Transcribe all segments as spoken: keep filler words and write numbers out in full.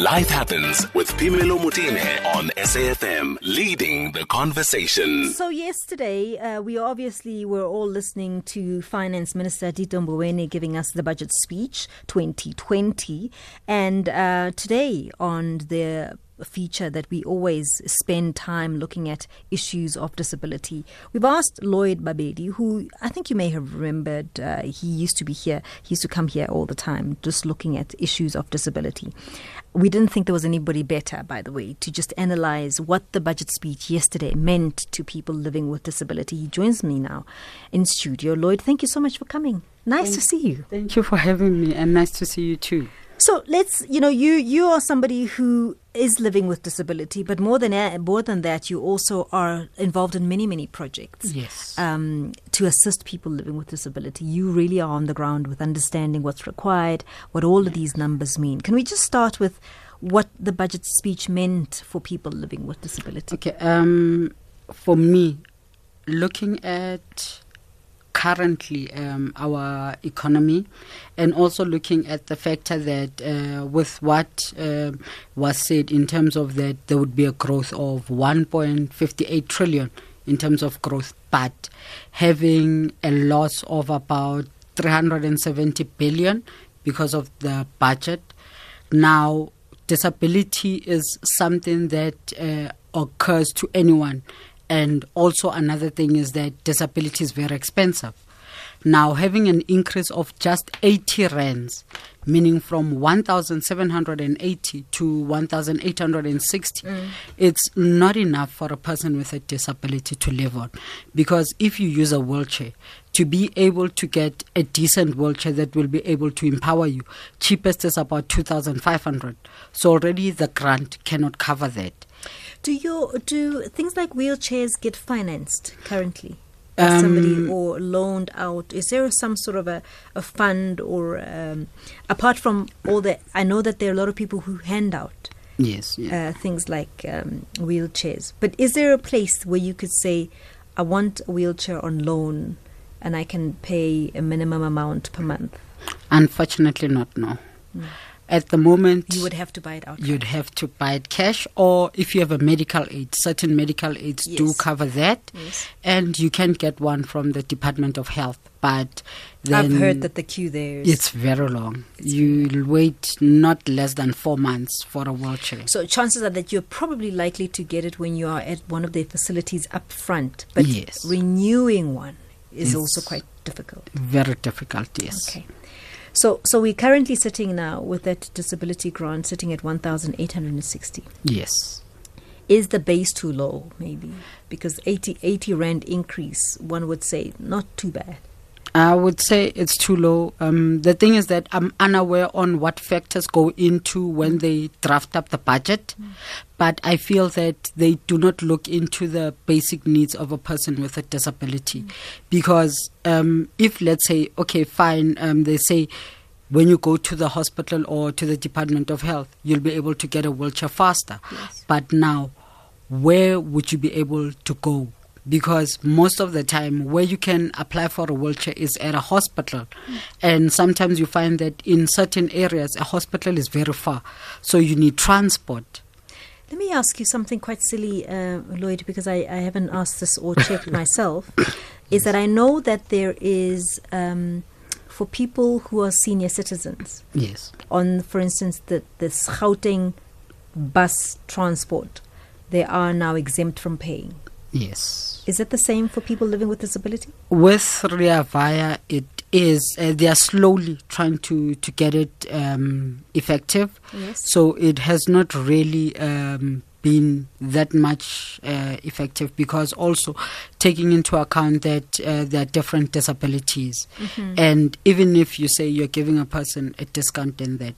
Life Happens with Pimelo Mutine on S A F M, leading the conversation. So yesterday, uh, we obviously were all listening to Finance Minister Tito Mboweni giving us the budget speech twenty twenty. And uh, today on the feature that we always spend time looking at, issues of disability, we've asked Lloyd Babedi, who I think you may have remembered, uh, he used to be here, he used to come here all the time, just looking at issues of disability. We didn't think there was anybody better, by the way, to just analyze what the budget speech yesterday meant to people living with disability. He joins me now in studio. Lloyd, thank you so much for coming. Nice thank, to see you. Thank you for having me, and nice to see you too. So let's, you know, you, you are somebody who is living with disability, but more than more than that, you also are involved in many, many projects. Yes. Um, to assist people living with disability. You really are on the ground with understanding what's required, what all of these numbers mean. Can we just start with what the budget speech meant for people living with disability? Okay. Um, for me, looking at currently um, our economy, and also looking at the factor that uh, with what uh, was said in terms of that there would be a growth of one point five eight trillion in terms of growth, but having a loss of about three hundred seventy billion because of the budget. Now, disability is something that uh, occurs to anyone. And also another thing is that disability is very expensive. Now, having an increase of just eighty rands, meaning from one thousand seven hundred eighty to one thousand eight hundred sixty, mm. it's not enough for a person with a disability to live on. Because if you use a wheelchair, to be able to get a decent wheelchair that will be able to empower you, cheapest is about two thousand five hundred. So already the grant cannot cover that. Do you do things like wheelchairs get financed currently? Um, somebody or loaned out? Is there some sort of a, a fund or um, apart from all the? I know that there are a lot of people who hand out yes, yeah. uh, things like um, wheelchairs. But is there a place where you could say, I want a wheelchair on loan and I can pay a minimum amount per month? Unfortunately not, no. Mm. At the moment, you would have to buy it outright. You'd have to buy it cash, or if you have a medical aid, certain medical aids yes. do cover that, yes. and you can get one from the Department of Health. But then I've heard that the queue there is it's very long. It's You'll wait not less than four months for a wheelchair. So chances are that you're probably likely to get it when you are at one of their facilities up front. But yes. renewing one is it's also quite difficult. Very difficult, yes. Okay. So so we're currently sitting now with that disability grant sitting at one thousand eight hundred sixty. Yes. Is the base too low, maybe? Because eighty, eighty rand increase, one would say, not too bad. I would say it's too low. Um, the thing is that I'm unaware on what factors go into when they draft up the budget. Mm. But I feel that they do not look into the basic needs of a person with a disability. Mm. Because um, if, let's say, okay, fine, um, they say when you go to the hospital or to the Department of Health, you'll be able to get a wheelchair faster. Yes. But now, where would you be able to go? Because most of the time where you can apply for a wheelchair is at a hospital. Mm. And sometimes you find that in certain areas, a hospital is very far. So you need transport. Let me ask you something quite silly, uh, Lloyd, because I, I haven't asked this or checked myself, is that I know that there is, um, for people who are senior citizens, yes. on, for instance, the, the Gauteng bus transport, they are now exempt from paying. Yes. Is it the same for people living with disability? With ReaVia, it is. Uh, they are slowly trying to, to get it um, effective. Yes. So it has not really um, been that much uh, effective, because also taking into account that uh, there are different disabilities. Mm-hmm. And even if you say you're giving a person a discount in that,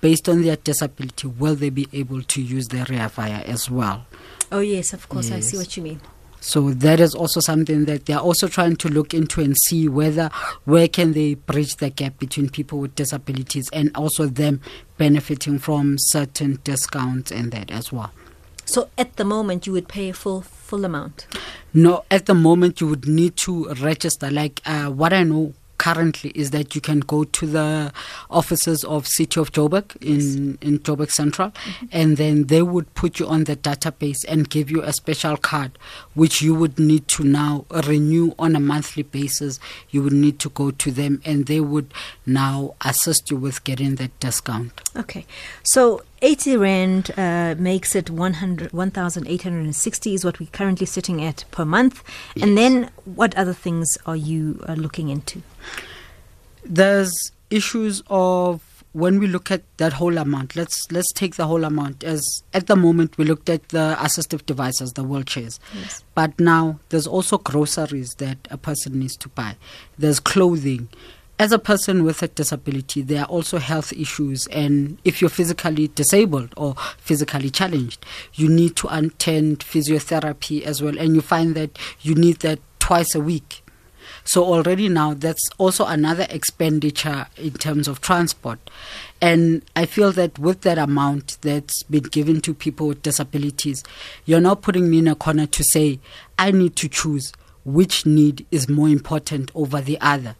based on their disability, will they be able to use the ReaVia as well? Oh, yes, of course. Yes. I see what you mean. So that is also something that they're also trying to look into and see whether where can they bridge the gap between people with disabilities and also them benefiting from certain discounts and that as well. So at the moment, you would pay full full amount? No, at the moment, you would need to register. Like uh, what I know currently is that you can go to the offices of City of Joburg in, yes. in Joburg Central, mm-hmm. and then they would put you on the database and give you a special card, which you would need to now renew on a monthly basis. You would need to go to them, and they would now assist you with getting that discount. Okay. So eighty rand uh, makes it one thousand eight hundred sixty is what we're currently sitting at per month. Yes. And then what other things are you uh, looking into? There's issues of when we look at that whole amount. Let's let's take the whole amount. As at the moment, we looked at the assistive devices, the wheelchairs. Yes. But now there's also groceries that a person needs to buy. There's clothing. As a person with a disability, there are also health issues, and if you're physically disabled or physically challenged, you need to attend physiotherapy as well, and you find that you need that twice a week. So already now that's also another expenditure in terms of transport. And I feel that with that amount that's been given to people with disabilities, you're now putting me in a corner to say, I need to choose which need is more important over the other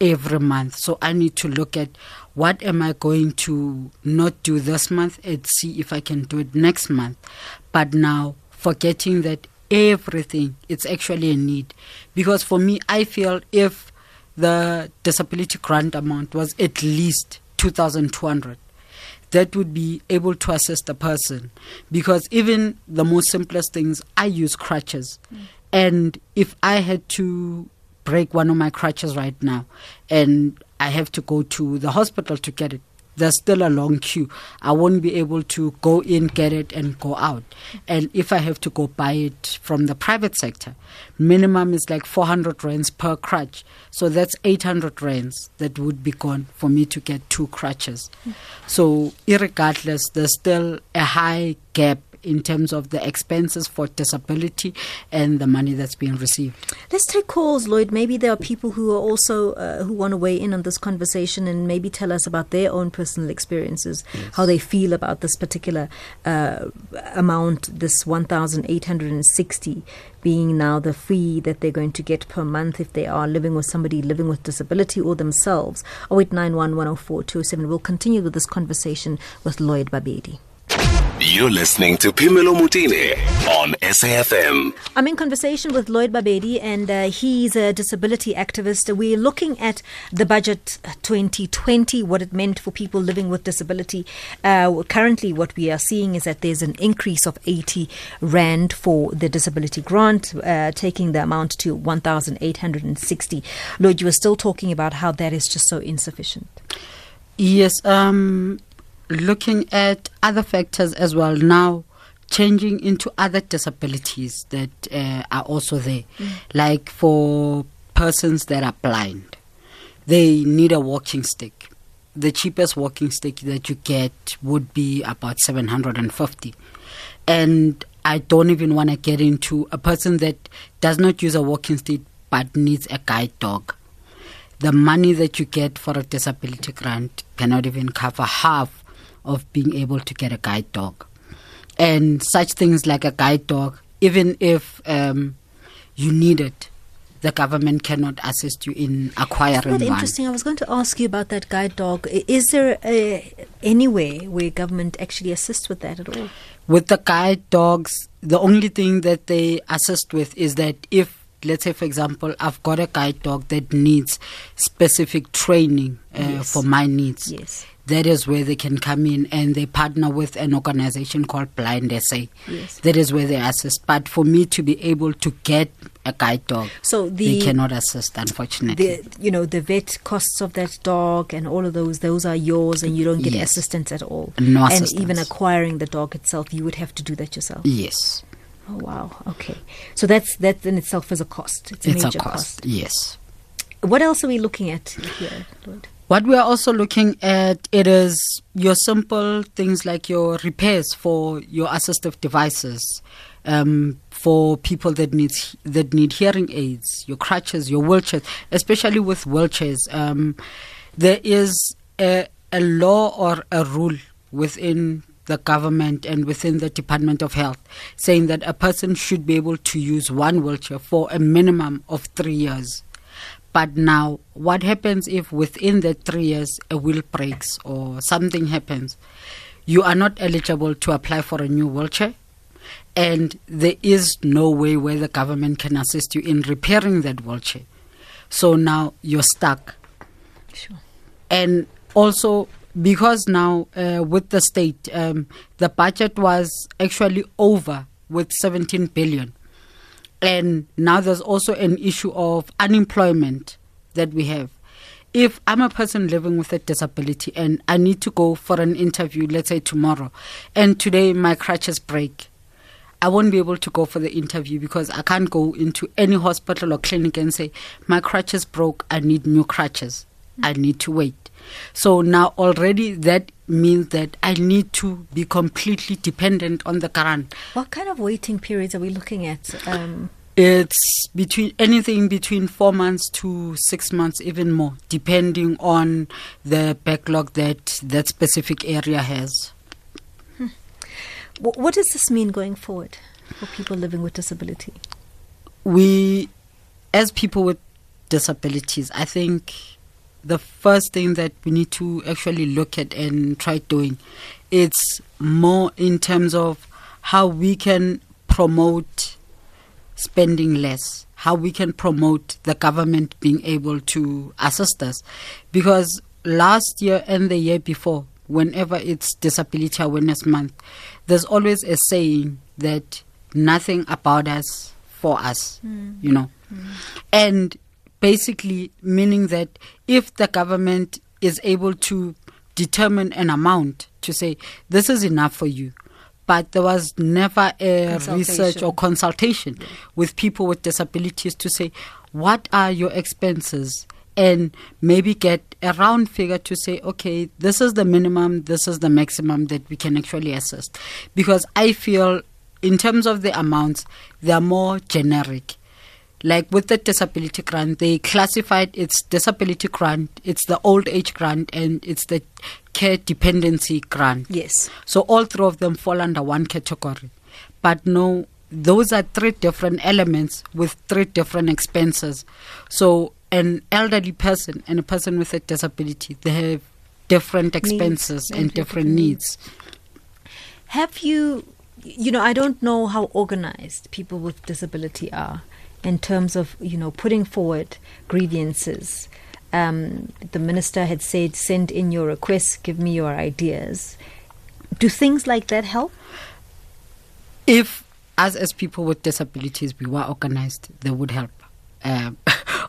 every month. So I need to look at what am I going to not do this month and see if I can do it next month. But now forgetting that everything, it's actually a need. Because for me, I feel if the disability grant amount was at least two thousand two hundred, that would be able to assist the person. Because even the most simplest things, I use crutches. Mm. And if I had to break one of my crutches right now and I have to go to the hospital to get it, there's still a long queue. I won't be able to go in, get it, and go out. And if I have to go buy it from the private sector, minimum is like four hundred rands per crutch. So that's eight hundred rands that would be gone for me to get two crutches. Mm. So irregardless, there's still a high gap in terms of the expenses for disability and the money that's being received. Let's take calls, Lloyd. Maybe there are people who are also uh, who want to weigh in on this conversation and maybe tell us about their own personal experiences, yes. how they feel about this particular uh, amount, this one thousand eight hundred sixty being now the fee that they're going to get per month if they are living with somebody living with disability or themselves. oh eight nine one, one oh four, two oh seven. We'll continue with this conversation with Lloyd Babedi. You're listening to Pimelo Mutine on S A F M. I'm in conversation with Lloyd Babedi, and uh, he's a disability activist. We're looking at the budget twenty twenty, what it meant for people living with disability. Uh, currently, what we are seeing is that there's an increase of eighty rand for the disability grant, uh, taking the amount to one thousand eight hundred sixty. Lloyd, you were still talking about how that is just so insufficient. Yes, um... looking at other factors as well now, changing into other disabilities that uh, are also there. Mm. Like for persons that are blind, they need a walking stick. The cheapest walking stick that you get would be about seven hundred fifty. And I don't even want to get into a person that does not use a walking stick but needs a guide dog. The money that you get for a disability grant cannot even cover half of being able to get a guide dog. And such things like a guide dog, even if um, you need it, the government cannot assist you in acquiring one. Isn't that interesting? I was going to ask you about that guide dog. Is there a, any way where government actually assists with that at all? With the guide dogs, the only thing that they assist with is that if, let's say, for example, I've got a guide dog that needs specific training uh, yes. for my needs. Yes. That is where they can come in, and they partner with an organization called Blind S A. Yes. That is where they assist. But for me to be able to get a guide dog, so the, they cannot assist, unfortunately. The, you know, the vet costs of that dog and all of those, those are yours, and you don't get yes. assistance at all. No assistance. And even acquiring the dog itself, you would have to do that yourself. Yes. Oh, wow. Okay. So that's that in itself is a cost. It's a it's major a cost, cost. Yes. What else are we looking at here, Lloyd? What we are also looking at, it is your simple things like your repairs for your assistive devices, um, for people that need, that need hearing aids, your crutches, your wheelchairs, especially with wheelchairs. Um, there is a, a law or a rule within the government and within the Department of Health saying that a person should be able to use one wheelchair for a minimum of three years. But now, what happens if within the three years a wheel breaks or something happens? You are not eligible to apply for a new wheelchair, and there is no way where the government can assist you in repairing that wheelchair. So now you're stuck. Sure. And also, because now uh, with the state, um, the budget was actually over with seventeen billion. And now there's also an issue of unemployment that we have. If I'm a person living with a disability and I need to go for an interview, let's say tomorrow, and today my crutches break, I won't be able to go for the interview because I can't go into any hospital or clinic and say, my crutches broke, I need new crutches. Mm-hmm. I need to wait. So now already that means that I need to be completely dependent on the grant. What kind of waiting periods are we looking at? Um... It's between anything between four months to six months, even more, depending on the backlog that that specific area has. Hmm. What does this mean going forward for people living with disability? We, as people with disabilities, I think the first thing that we need to actually look at and try doing, it's more in terms of how we can promote spending less, how we can promote the government being able to assist us. Because last year and the year before, whenever it's Disability Awareness Month, there's always a saying that nothing about us for us, mm. you know. Mm. And basically meaning that if the government is able to determine an amount to say, this is enough for you, but there was never a research or consultation yeah. with people with disabilities to say, what are your expenses? And maybe get a round figure to say, okay, this is the minimum, this is the maximum that we can actually assist. Because I feel in terms of the amounts, they are more generic. Like with the disability grant, they classified it's disability grant, it's the old age grant, and it's the care dependency grant. Yes. So all three of them fall under one category. But no, those are three different elements with three different expenses. So an elderly person and a person with a disability, they have different expenses needs. and different needs. Have you, you know, I don't know how organized people with disability are in terms of, you know, putting forward grievances. Um, the minister had said, send in your requests, give me your ideas. Do things like that help? If, as, as people with disabilities, we were organized, they would help, um,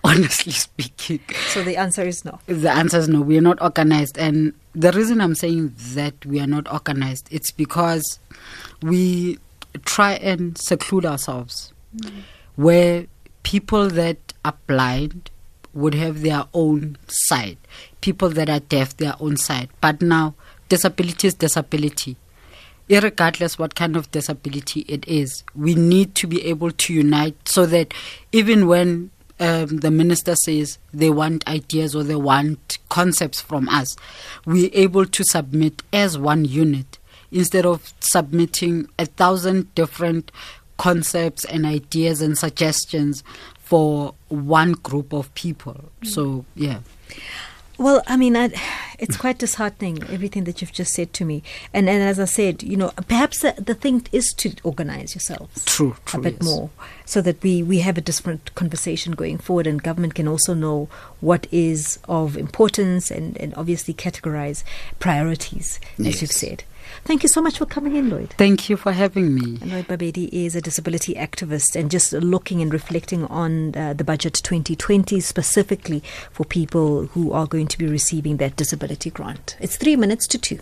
honestly speaking. So the answer is no? The answer is no. We are not organized. And the reason I'm saying that we are not organized, it's because we try and seclude ourselves. Mm. Where people that are blind would have their own side, people that are deaf their own side. But now, disability is disability. Irregardless what kind of disability it is, we need to be able to unite so that even when um, the minister says they want ideas or they want concepts from us, we're able to submit as one unit instead of submitting a thousand different concepts and ideas and suggestions for one group of people. Mm. So, yeah. Well, I mean, I, it's quite disheartening, everything that you've just said to me. And, and as I said, you know, perhaps the, the thing is to organize yourselves true, true, a bit yes. more so that we, we have a different conversation going forward, and government can also know what is of importance and, and obviously categorize priorities, yes. as you've said. Thank you so much for coming in, Lloyd. Thank you for having me. Lloyd Babedi is a disability activist, and just looking and reflecting on uh, the budget twenty twenty specifically for people who are going to be receiving that disability grant. It's three minutes to two.